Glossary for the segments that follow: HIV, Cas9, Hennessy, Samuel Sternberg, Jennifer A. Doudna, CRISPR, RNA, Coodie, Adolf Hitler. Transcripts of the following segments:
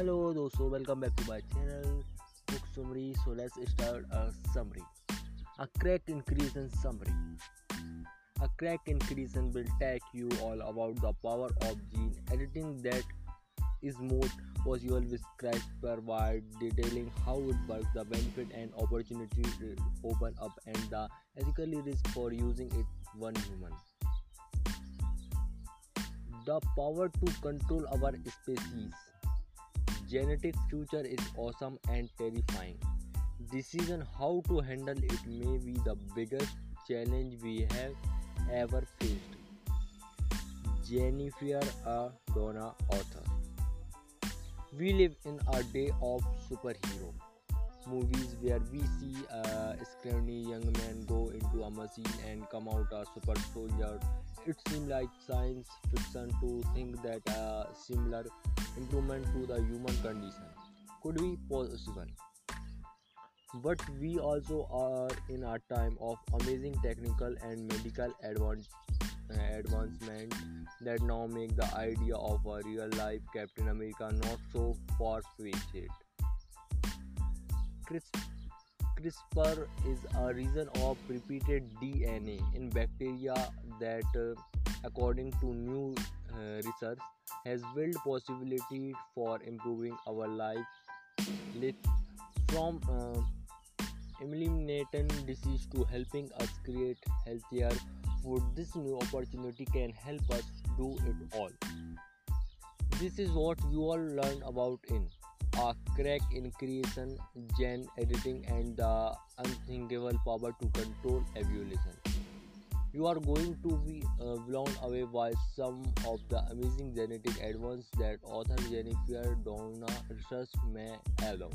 Hello दोस्तों, welcome back to my channel book summary. So let's start a summary. A crack increase in summary. A crack in creation will take you all about the power of gene editing that is most possible with CRISPR by detailing how it works, the benefit and opportunities open up, and the ethical risk for using it one human. The power to control our species. Genetic future is awesome and terrifying. Decision how to handle it may be the biggest challenge we have ever faced. Jennifer A. Doudna, author. We live in a day of superhero movies where we see a scrawny young man go into a machine and come out a super soldier. It seems like science fiction to think that a similar improvement to the human condition could be possible. But we also are in a time of amazing technical and medical advancement that now make the idea of a real-life Captain America not so far-fetched. CRISPR is a region of repeated DNA in bacteria that, according to new research, has built possibility for improving our life from eliminating disease to helping us create healthier food. This new opportunity can help us do it all. This is what you all learned about in A Crack in Creation, Gen Editing, and the Unthinkable Power to Control Evolution. You are going to be blown away by some of the amazing genetic advances that author Jennifer Doudna research may allow.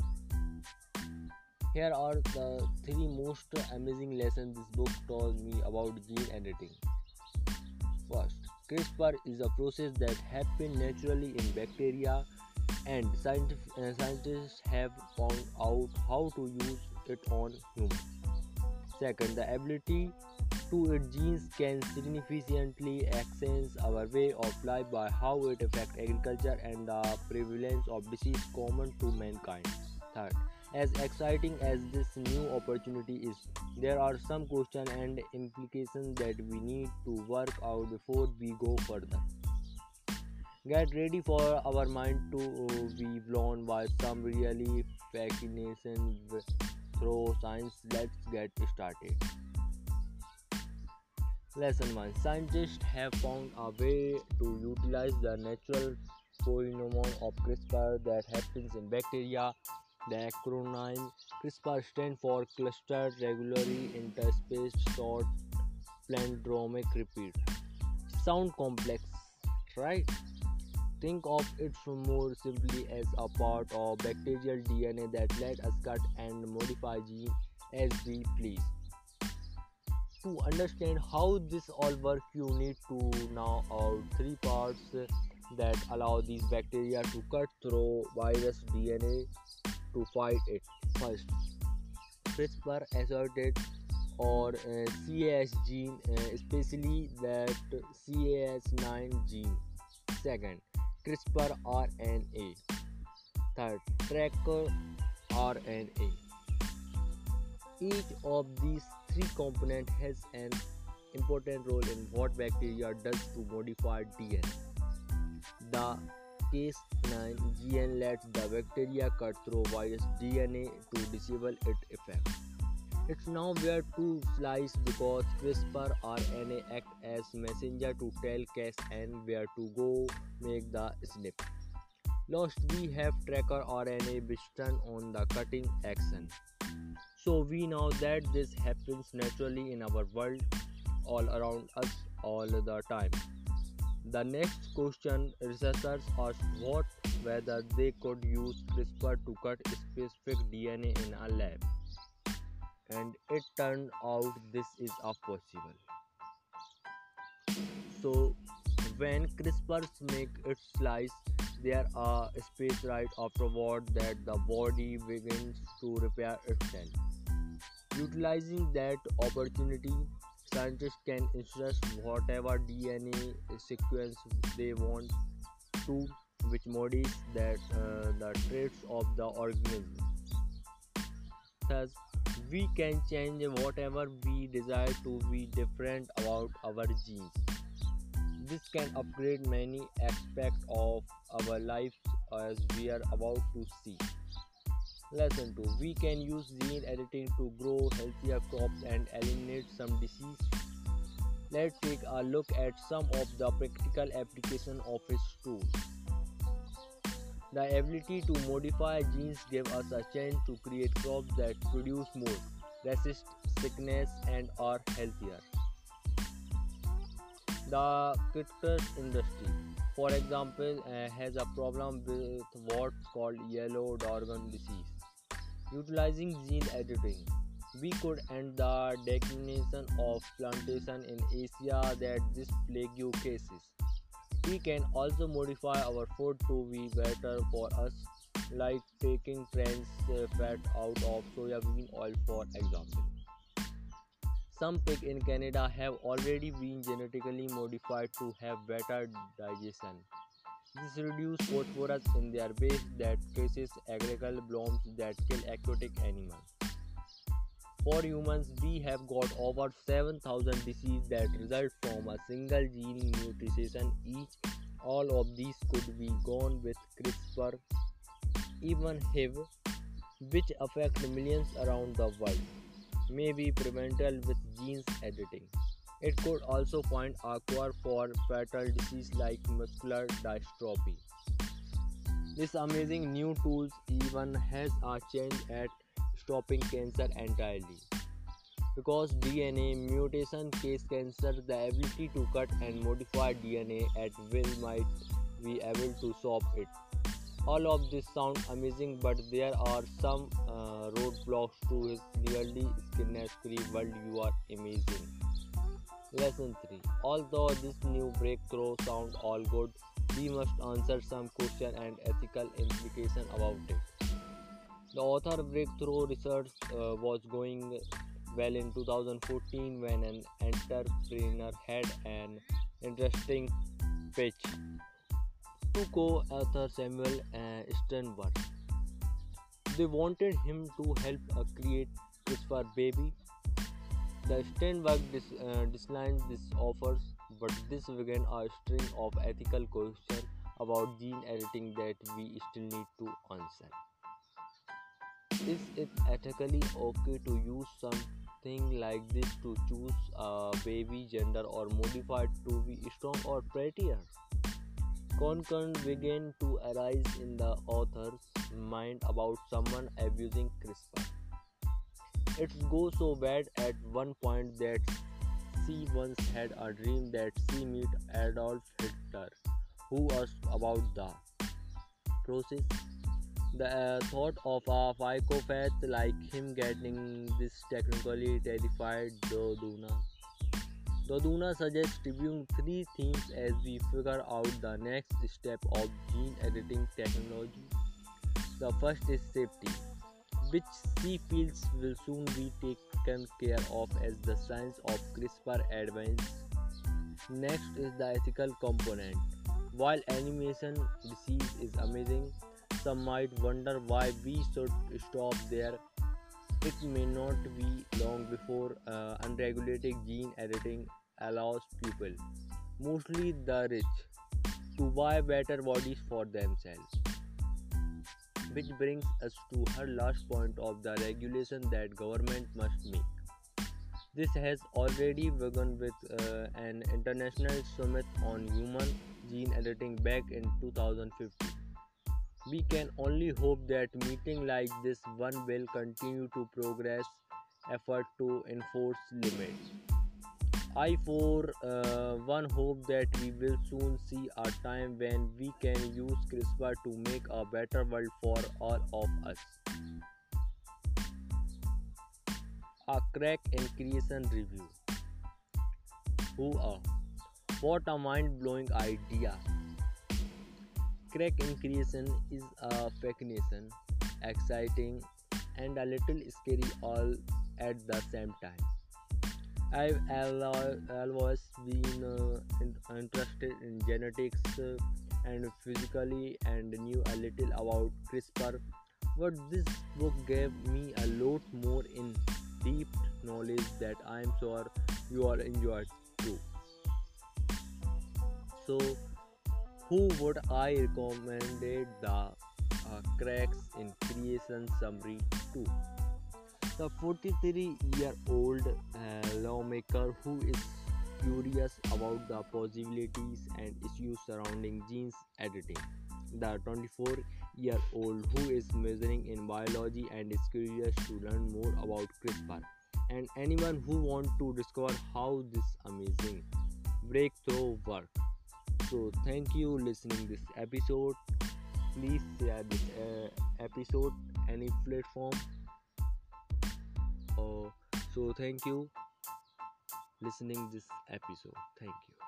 Here are the three most amazing lessons this book taught me about gene editing. First, CRISPR is a process that happens naturally in bacteria, and scientists have found out how to use it on humans. Second, the ability to edit genes can significantly enhance our way of life by how it affects agriculture and the prevalence of disease common to mankind. Third, as exciting as this new opportunity is, there are some questions and implications that we need to work out before we go further. Get ready for our mind to be blown by some really fascination through science. Let's get started. Lesson 1. Scientists have found a way to utilize the natural phenomenon of CRISPR that happens in bacteria. The acronym CRISPR stands for Clustered Regularly Interspaced Short Palindromic Repeat. Sound complex, right? Think of it more simply as a part of bacterial DNA that let us cut and modify genes as we please. To understand how this all works, you need to know of three parts that allow these bacteria to cut through virus DNA to fight it. First, CRISPR asserted or Cas gene, especially that Cas9 gene. Second, CRISPR RNA. Third, tracker RNA. Each of these three components has an important role in what bacteria does to modify DNA. The Cas9 gene lets the bacteria cut through virus DNA to disable its effect. It's now where to slice because CRISPR RNA acts as messenger to tell Cas9 where to go make the snip. Last, we have tracker RNA which turn on the cutting action. So we know that this happens naturally in our world, all around us, all the time. The next question researchers asked was whether they could use CRISPR to cut specific DNA in a lab. And it turned out this is possible. So when CRISPRs make its slice, there are space right afterward that the body begins to repair itself. Utilizing that opportunity, scientists can insert whatever DNA sequence they want to which modifies the traits of the organism. Thus, we can change whatever we desire to be different about our genes. This can upgrade many aspects of our lives, as we are about to see. Lesson 2. We can use gene editing to grow healthier crops and eliminate some disease. Let's take a look at some of the practical application of its tool. The ability to modify genes gave us a chance to create crops that produce more, resist sickness, and are healthier. The citrus industry, for example, has a problem with what's called yellow dwarf disease. Utilizing gene editing, we could end the declination of plantation in Asia that displague cases. We can also modify our food to be better for us, like taking trans fat out of soybean oil, for example. Some pigs in Canada have already been genetically modified to have better digestion. This reduces phosphorus in their waste that causes agricultural blooms that kill aquatic animals. For humans, we have got over 7,000 diseases that result from a single gene mutation each. All of these could be gone with CRISPR. Even HIV, which affects millions around the world, may be preventable with gene editing. It could also find a cure for fatal diseases like muscular dystrophy. This amazing new tool even has a chance at stopping cancer entirely. Because DNA mutation causes cancer, the ability to cut and modify DNA at will might be able to stop it. All of this sounds amazing, but there are some roadblocks to his nearly skinless free world. You are amazing. Lesson 3. Although this new breakthrough sounds all good, we must answer some questions and ethical implications about it. The author breakthrough research was going well in 2014 when an entrepreneur had an interesting pitch to co-author Samuel Sternberg. They wanted him to help create CRISPR baby. The Sternberg declined this offer, but this began a string of ethical questions about gene editing that we still need to answer. Is it ethically okay to use something like this to choose a baby gender or modify it to be strong or prettier? Concerns began to arise in the author's mind about someone abusing CRISPR. It goes so bad at one point that she once had a dream that she met Adolf Hitler, who asked about the process. The thought of a psychopath like him getting this technically terrified Doudna. Doudna suggests reviewing three themes as we figure out the next step of gene editing technology. The first is safety, which she feels will soon be taken care of as the science of CRISPR advances. Next is the ethical component. While animation disease is amazing, some might wonder why we should stop there. It may not be long before unregulated gene editing allows people, mostly the rich, to buy better bodies for themselves. Which brings us to her last point of the regulation that government must make. This has already begun with an international summit on human gene editing back in 2015. We can only hope that meeting like this one will continue to progress effort to enforce limits. I for one hope that we will soon see a time when we can use CRISPR to make a better world for all of us. A crack in creation review. Hoo-ah! What a mind-blowing idea! Crack in creation is a fascination, exciting, and a little scary all at the same time. I've always been interested in genetics and physically and knew a little about CRISPR, but this book gave me a lot more in deep knowledge that I am sure you all enjoyed too. So who would I recommended the cracks in creation summary to? The 43-year-old lawmaker who is curious about the possibilities and issues surrounding genes editing. The 24-year-old who is majoring in biology and is curious to learn more about CRISPR. And anyone who wants to discover how this amazing breakthrough works. So thank you listening this episode. Please share this episode any platform. So thank you listening this episode. Thank you.